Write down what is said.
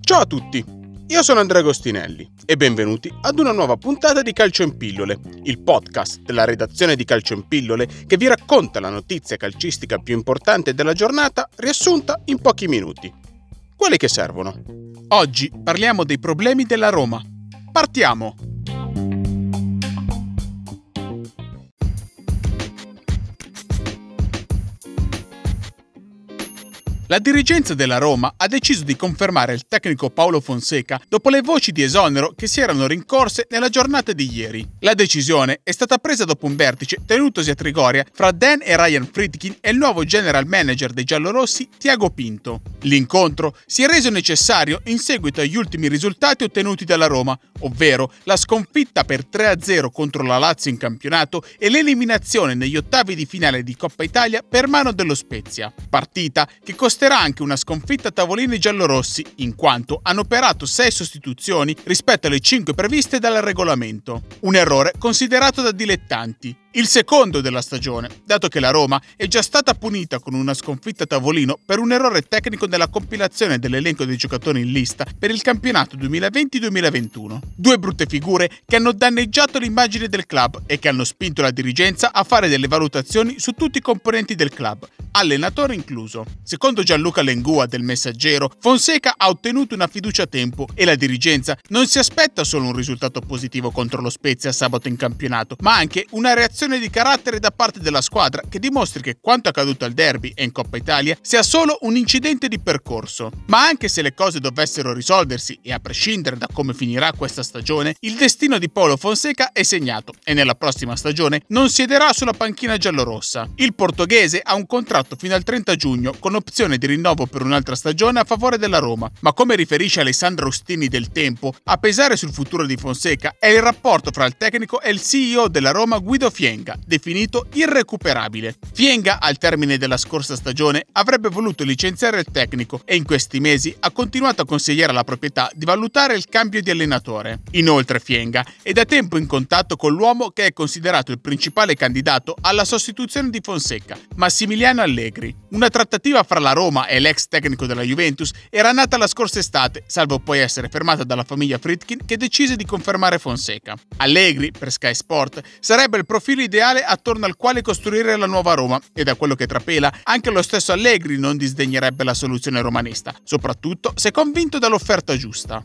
Ciao a tutti, io sono Andrea Gostinelli e benvenuti ad una nuova puntata di Calcio in Pillole, il podcast della redazione di Calcio in Pillole che vi racconta la notizia calcistica più importante della giornata riassunta in pochi minuti. Quelli che servono. Oggi parliamo dei problemi della Roma. Partiamo! La dirigenza della Roma ha deciso di confermare il tecnico Paolo Fonseca dopo le voci di esonero che si erano rincorse nella giornata di ieri. La decisione è stata presa dopo un vertice tenutosi a Trigoria fra Dan e Ryan Friedkin e il nuovo general manager dei giallorossi Thiago Pinto. L'incontro si è reso necessario in seguito agli ultimi risultati ottenuti dalla Roma, ovvero la sconfitta per 3-0 contro la Lazio in campionato e l'eliminazione negli ottavi di finale di Coppa Italia per mano dello Spezia. Partita che costerà anche una sconfitta a tavolino ai giallorossi, in quanto hanno operato 6 sostituzioni rispetto alle 5 previste dal regolamento. Un errore considerato da dilettanti. Il secondo della stagione, dato che la Roma è già stata punita con una sconfitta a tavolino per un errore tecnico nella compilazione dell'elenco dei giocatori in lista per il campionato 2020-2021. 2 brutte figure che hanno danneggiato l'immagine del club e che hanno spinto la dirigenza a fare delle valutazioni su tutti i componenti del club, allenatore incluso. Secondo Gianluca Lengua del Messaggero, Fonseca ha ottenuto una fiducia a tempo e la dirigenza non si aspetta solo un risultato positivo contro lo Spezia sabato in campionato, ma anche una reazione di carattere da parte della squadra che dimostri che quanto accaduto al derby e in Coppa Italia sia solo un incidente di percorso. Ma anche se le cose dovessero risolversi e a prescindere da come finirà questa stagione, il destino di Paolo Fonseca è segnato e nella prossima stagione non siederà sulla panchina giallorossa. Il portoghese ha un contratto fino al 30 giugno con opzione di rinnovo per un'altra stagione a favore della Roma, ma come riferisce Alessandro Ustini del Tempo, a pesare sul futuro di Fonseca è il rapporto fra il tecnico e il CEO della Roma Guido Fienga, definito irrecuperabile. Fienga, al termine della scorsa stagione, avrebbe voluto licenziare il tecnico e in questi mesi ha continuato a consigliare alla proprietà di valutare il cambio di allenatore. Inoltre Fienga è da tempo in contatto con l'uomo che è considerato il principale candidato alla sostituzione di Fonseca, Massimiliano Allegri. Una trattativa fra la Roma e l'ex tecnico della Juventus era nata la scorsa estate, salvo poi essere fermata dalla famiglia Friedkin che decise di confermare Fonseca. Allegri, per Sky Sport, sarebbe il profilo ideale attorno al quale costruire la nuova Roma e da quello che trapela anche lo stesso Allegri non disdegnerebbe la soluzione romanista, soprattutto se convinto dall'offerta giusta.